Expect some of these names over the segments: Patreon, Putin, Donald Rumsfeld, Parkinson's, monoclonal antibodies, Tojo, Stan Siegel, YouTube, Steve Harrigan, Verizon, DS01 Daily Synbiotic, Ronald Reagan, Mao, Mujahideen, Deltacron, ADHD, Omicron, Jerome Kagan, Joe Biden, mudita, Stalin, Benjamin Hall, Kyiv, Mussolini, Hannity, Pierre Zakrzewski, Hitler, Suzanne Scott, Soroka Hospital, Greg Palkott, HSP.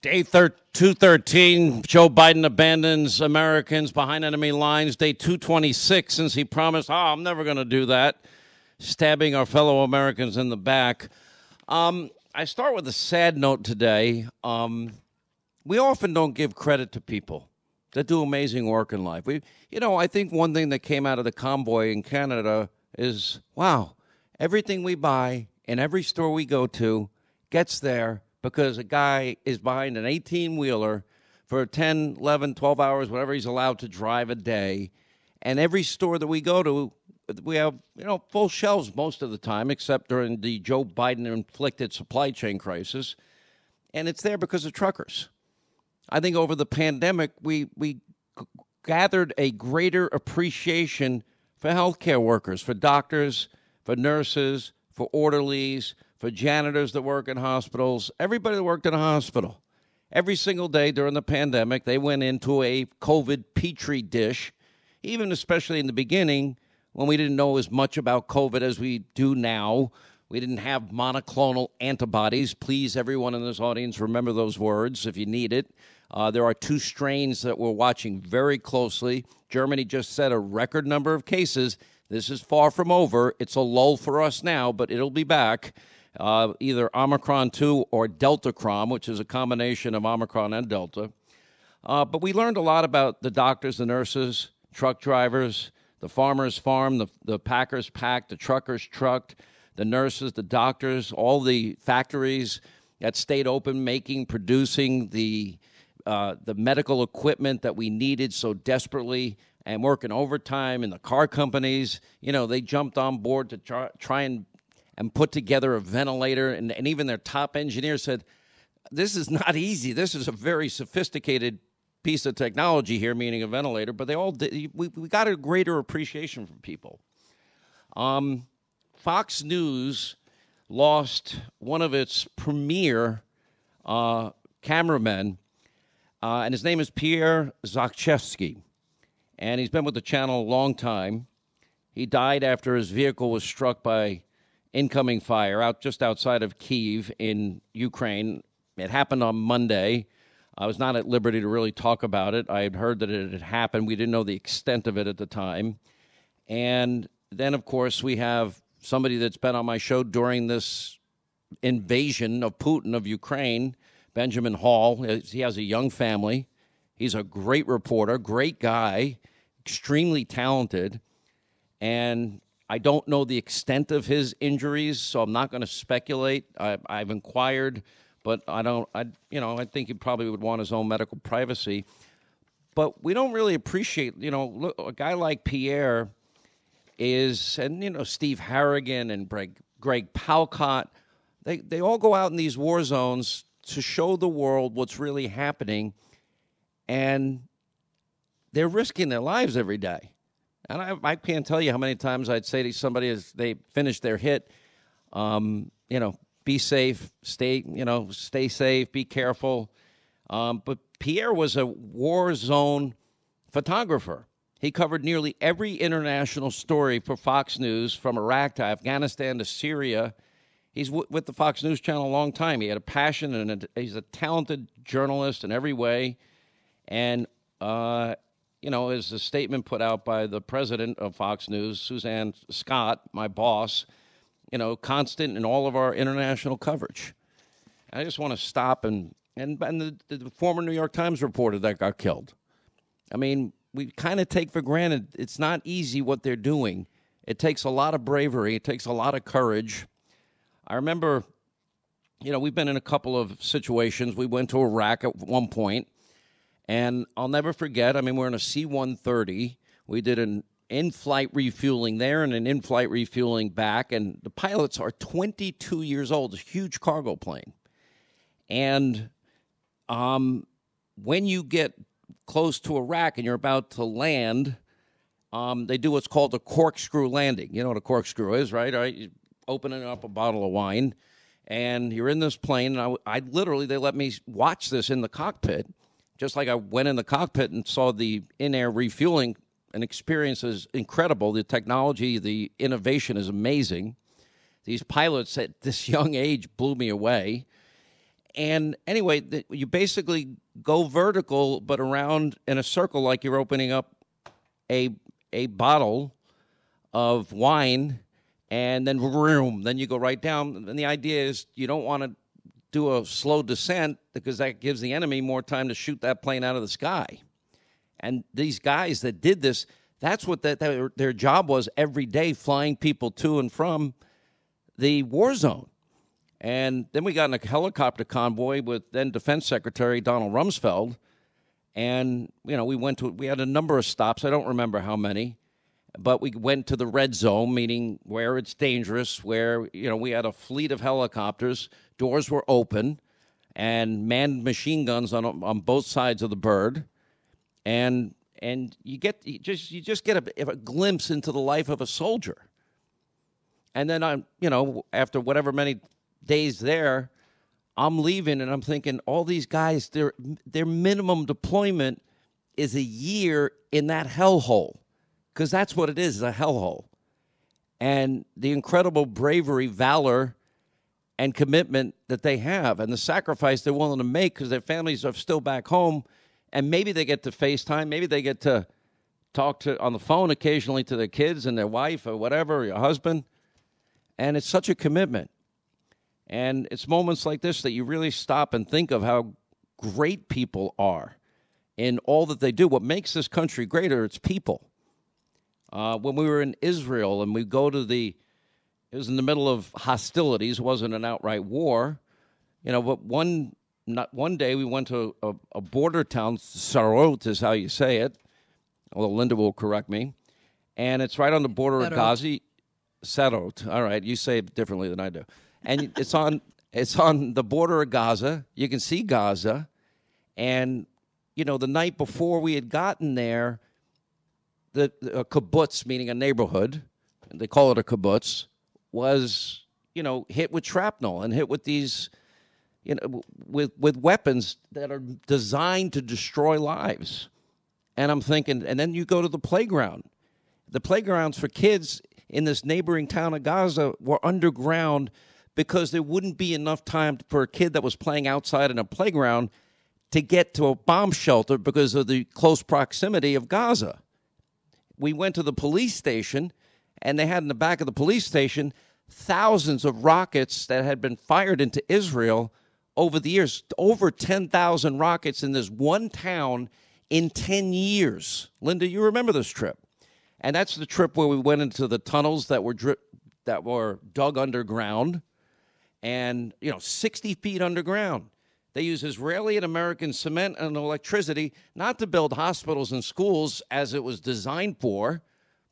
Day 213, Joe Biden abandons Americans behind enemy lines. Day 226, since he promised, I'm never going to do that, stabbing our fellow Americans in the back. I start with a sad note today. We often don't give credit to people that do amazing work in life. I think one thing that came out of the convoy in Canada is, wow, everything we buy and every store we go to gets there because a guy is behind an 18-wheeler for 10, 11, 12 hours, whatever he's allowed to drive a day. And every store that we go to, we have, full shelves most of the time, except during the Joe Biden-inflicted supply chain crisis. And it's there because of truckers. I think over the pandemic, we gathered a greater appreciation for healthcare workers, for doctors, for nurses, for orderlies, for janitors that work in hospitals, everybody that worked in a hospital. Every single day during the pandemic, they went into a COVID petri dish, even especially in the beginning when we didn't know as much about COVID as we do now. We didn't have monoclonal antibodies. Please, everyone in this audience, remember those words if you need it. There are two strains that we're watching very closely. Germany just set a record number of cases. This is far from over. It's a lull for us now, but it'll be back. Either Omicron 2 or Deltacron, which is a combination of Omicron and Delta. But we learned a lot about the doctors, the nurses, truck drivers, the farmers farm, the packers packed, the truckers trucked, the nurses, the doctors, all the factories that stayed open, making, producing the medical equipment that we needed so desperately, and working overtime in the car companies. They jumped on board to try and put together a ventilator. And even their top engineer said, this is not easy. This is a very sophisticated piece of technology here, meaning a ventilator. But they all did. We got a greater appreciation from people. Fox News lost one of its premier cameramen, and his name is Pierre Zakrzewski. And he's been with the channel a long time. He died after his vehicle was struck by incoming fire just outside of Kyiv in Ukraine. It happened on Monday. I was not at liberty to really talk about it. I had heard that it had happened. We didn't know the extent of it at the time. And then, of course, we have somebody that's been on my show during this invasion of Putin of Ukraine, Benjamin Hall. He has a young family. He's a great reporter, great guy, extremely talented. And I don't know the extent of his injuries, so I'm not going to speculate. I've inquired, but I think he probably would want his own medical privacy. But we don't really appreciate, look, a guy like Pierre is, and, Steve Harrigan and Greg Palkott, they all go out in these war zones to show the world what's really happening, and they're risking their lives every day. And I can't tell you how many times I'd say to somebody as they finish their hit, be safe, stay safe, be careful. But Pierre was a war zone photographer. He covered nearly every international story for Fox News, from Iraq to Afghanistan to Syria. He's with the Fox News Channel a long time. He had a passion, and he's a talented journalist in every way. And, as the statement put out by the president of Fox News, Suzanne Scott, my boss, constant in all of our international coverage. And I just want to stop and And the former New York Times reporter that got killed. I mean, we kind of take for granted it's not easy what they're doing. It takes a lot of bravery. It takes a lot of courage. I remember, you know, we've been in a couple of situations. We went to Iraq at one point, and I'll never forget. I mean, we're in a C-130. We did an in-flight refueling there and an in-flight refueling back, and the pilots are 22 years old, a huge cargo plane. And when you get close to Iraq and you're about to land, they do what's called a corkscrew landing. You know what a corkscrew is, right? All right, you're opening up a bottle of wine, and you're in this plane. And I literally, they let me watch this in the cockpit, just like I went in the cockpit and saw the in-air refueling. An experience is incredible. The technology, the innovation is amazing. These pilots at this young age blew me away. And anyway, you basically go vertical, but around in a circle like you're opening up a bottle of wine, and then vroom, then you go right down. And the idea is you don't want to do a slow descent because that gives the enemy more time to shoot that plane out of the sky. And these guys that did this, that's what their job was every day, flying people to and from the war zone. And then we got in a helicopter convoy with then Defense Secretary Donald Rumsfeld. And, you know, we had a number of stops. I don't remember how many, but we went to the red zone, meaning where it's dangerous, where, you know, we had a fleet of helicopters. Doors were open and manned machine guns on both sides of the bird. And you just get a glimpse into the life of a soldier. And then after whatever many days there, I'm leaving and I'm thinking, all these guys, their minimum deployment is a year in that hellhole, because that's what it is, a hellhole. And the incredible bravery, valor, and commitment that they have, and the sacrifice they're willing to make because their families are still back home, and maybe they get to FaceTime, maybe they get to talk to on the phone occasionally to their kids and their wife or whatever, or your husband. And it's such a commitment. And it's moments like this that you really stop and think of how great people are in all that they do. What makes this country greater, it's people. When we were in Israel and we go to it was in the middle of hostilities, wasn't an outright war, you know, but one day we went to a border town, Sderot is how you say it, although Linda will correct me, and it's right on the border of Gaza. Sderot, all right, you say it differently than I do. And it's on the border of Gaza. You can see Gaza. And, you know, the night before we had gotten there, the kibbutz, meaning a neighborhood, they call it a kibbutz, was, you know, hit with shrapnel and hit with these, you know, with weapons that are designed to destroy lives. And I'm thinking, and then you go to the playground. The playgrounds for kids in this neighboring town of Gaza were underground because there wouldn't be enough time for a kid that was playing outside in a playground to get to a bomb shelter because of the close proximity of Gaza. We went to the police station, and they had in the back of the police station thousands of rockets that had been fired into Israel over the years, over 10,000 rockets in this one town in 10 years. Linda, you remember this trip. And that's the trip where we went into the tunnels that were dug underground, and, you know, 60 feet underground. They use Israeli and American cement and electricity, not to build hospitals and schools as it was designed for,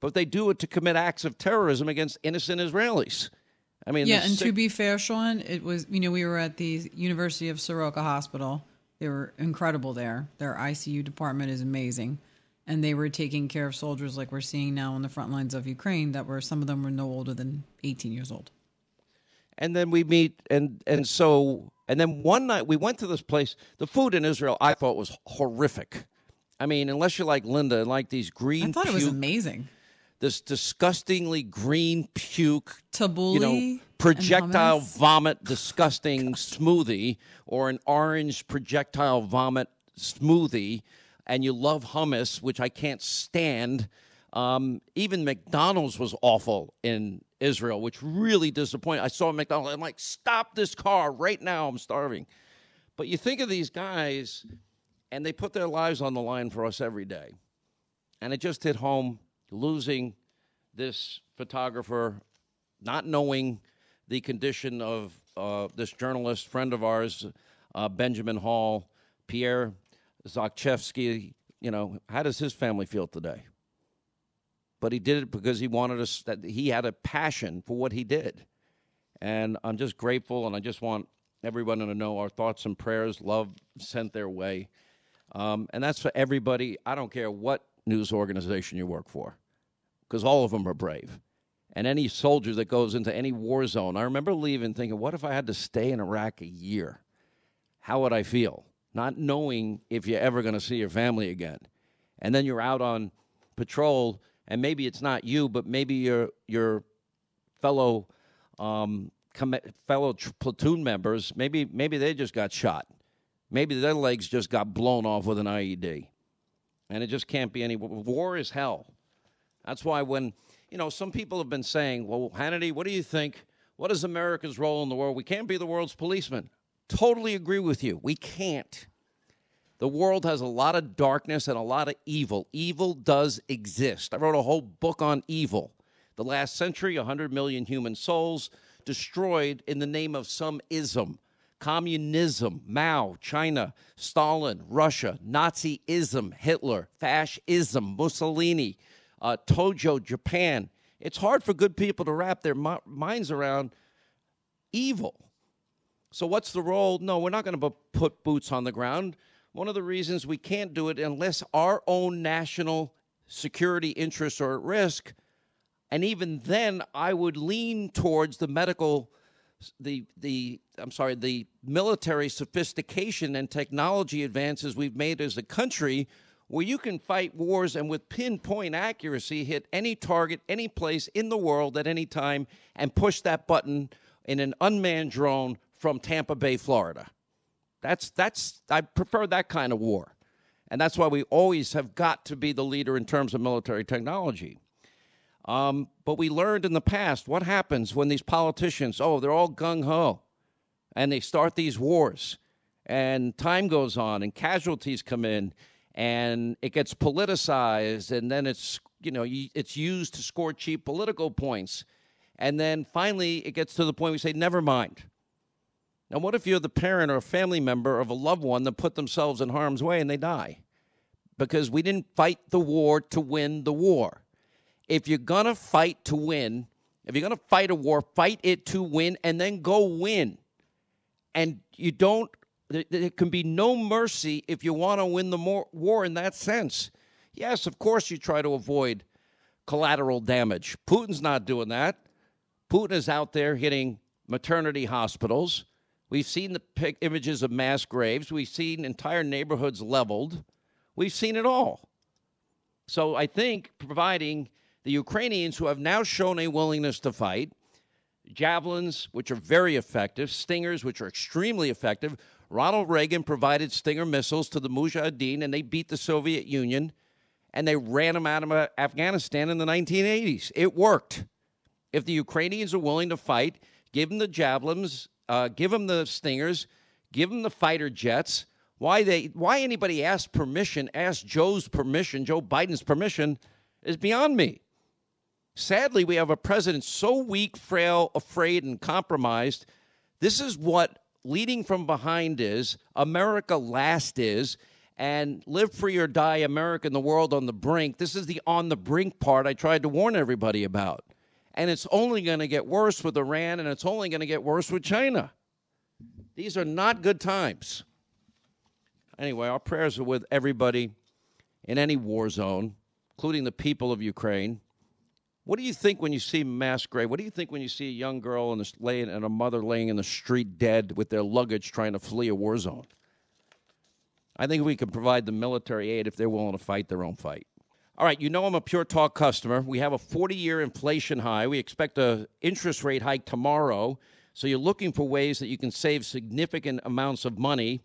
but they do it to commit acts of terrorism against innocent Israelis. I mean, yeah, and to be fair, Sean, it was, you know, we were at the University of Soroka Hospital. They were incredible there. Their ICU department is amazing. And they were taking care of soldiers like we're seeing now on the front lines of Ukraine, that were, some of them were no older than 18 years old. And then we meet, and then one night we went to this place. The food in Israel I thought was horrific. I mean, unless you're like Linda and like these green, I thought puke, it was amazing. This disgustingly green puke, tabbouleh, you know, projectile vomit, disgusting smoothie, or an orange projectile vomit smoothie. And you love hummus, which I can't stand. Even McDonald's was awful in Israel, which really disappointed. I saw McDonald's. I'm like, stop this car right now. I'm starving. But you think of these guys, and they put their lives on the line for us every day. And it just hit home, losing this photographer, not knowing the condition of this journalist, friend of ours, Benjamin Hall, Pierre Zakrzewski. You know, how does his family feel today? But he did it because he wanted us, that he had a passion for what he did. And I'm just grateful, and I just want everyone to know our thoughts and prayers, love sent their way. And that's for everybody. I don't care what news organization you work for, because all of them are brave. And any soldier that goes into any war zone, I remember leaving thinking, what if I had to stay in Iraq a year? How would I feel? Not knowing if you're ever going to see your family again. And then you're out on patrol, and maybe it's not you, but maybe your fellow platoon members, maybe they just got shot. Maybe their legs just got blown off with an IED. And it just can't be any... War is hell. That's why when, you know, some people have been saying, well, Hannity, what do you think? What is America's role in the world? We can't be the world's policeman. Totally agree with you. We can't. The world has a lot of darkness and a lot of evil. Evil does exist. I wrote a whole book on evil. The last century, 100 million human souls destroyed in the name of some ism. Communism, Mao, China, Stalin, Russia, Nazism, Hitler, Fascism, Mussolini, Tojo, Japan. It's hard for good people to wrap their minds around evil. So what's the role? No, we're not going to put boots on the ground. One of the reasons we can't do it unless our own national security interests are at risk. And even then, I would lean towards the the military sophistication and technology advances we've made as a country, where you can fight wars and with pinpoint accuracy hit any target, any place in the world at any time, and push that button in an unmanned drone from Tampa Bay, Florida. That's I prefer that kind of war. And that's why we always have got to be the leader in terms of military technology. But we learned in the past what happens when these politicians, they're all gung-ho, and they start these wars, and time goes on, and casualties come in, and it gets politicized, and then it's, you know, it's used to score cheap political points. And then finally it gets to the point we say, never mind. Now, what if you're the parent or a family member of a loved one that put themselves in harm's way and they die? Because we didn't fight the war to win the war. If you're going to fight to win, if you're going to fight a war, fight it to win and then go win. And you don't, there can be no mercy if you want to win the war in that sense. Yes, of course you try to avoid collateral damage. Putin's not doing that. Putin is out there hitting maternity hospitals. We've seen the images of mass graves. We've seen entire neighborhoods leveled. We've seen it all. So I think providing the Ukrainians, who have now shown a willingness to fight, javelins, which are very effective, stingers, which are extremely effective. Ronald Reagan provided stinger missiles to the Mujahideen, and they beat the Soviet Union, and they ran them out of Afghanistan in the 1980s. It worked. If the Ukrainians are willing to fight, give them the javelins, give them the stingers, give them the fighter jets. Why anybody asked permission, asked Joe's permission, Joe Biden's permission, is beyond me. Sadly, we have a president so weak, frail, afraid, and compromised. This is what leading from behind is, America last is, and live free or die, America and the world on the brink. This is the on the brink part I tried to warn everybody about. And it's only going to get worse with Iran, and it's only going to get worse with China. These are not good times. Anyway, our prayers are with everybody in any war zone, including the people of Ukraine. What do you think when you see mass grave? What do you think when you see a young girl and a mother laying in the street dead with their luggage trying to flee a war zone? I think we can provide the military aid if they're willing to fight their own fight. All right, you know I'm a Pure Talk customer. We have a 40-year inflation high. We expect an interest rate hike tomorrow. So you're looking for ways that you can save significant amounts of money.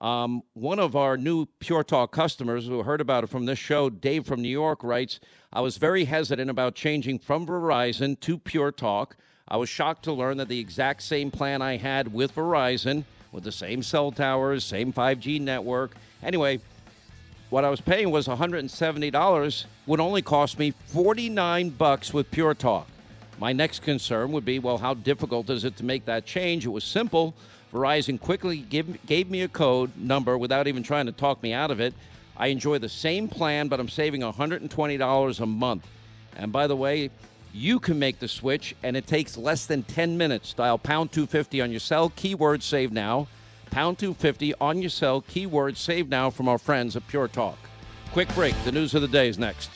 One of our new Pure Talk customers who heard about it from this show, Dave from New York, writes, I was very hesitant about changing from Verizon to Pure Talk. I was shocked to learn that the exact same plan I had with Verizon with the same cell towers, same 5G network. Anyway, what I was paying was $170, would only cost me $49 with Pure Talk. My next concern would be, well, how difficult is it to make that change? It was simple. Verizon quickly gave me a code number without even trying to talk me out of it. I enjoy the same plan, but I'm saving $120 a month. And by the way, you can make the switch, and it takes less than 10 minutes. Dial pound 250 on your cell, keyword save now. Pound 250 on your cell, keyword save now from our friends at Pure Talk. Quick break. The news of the day is next.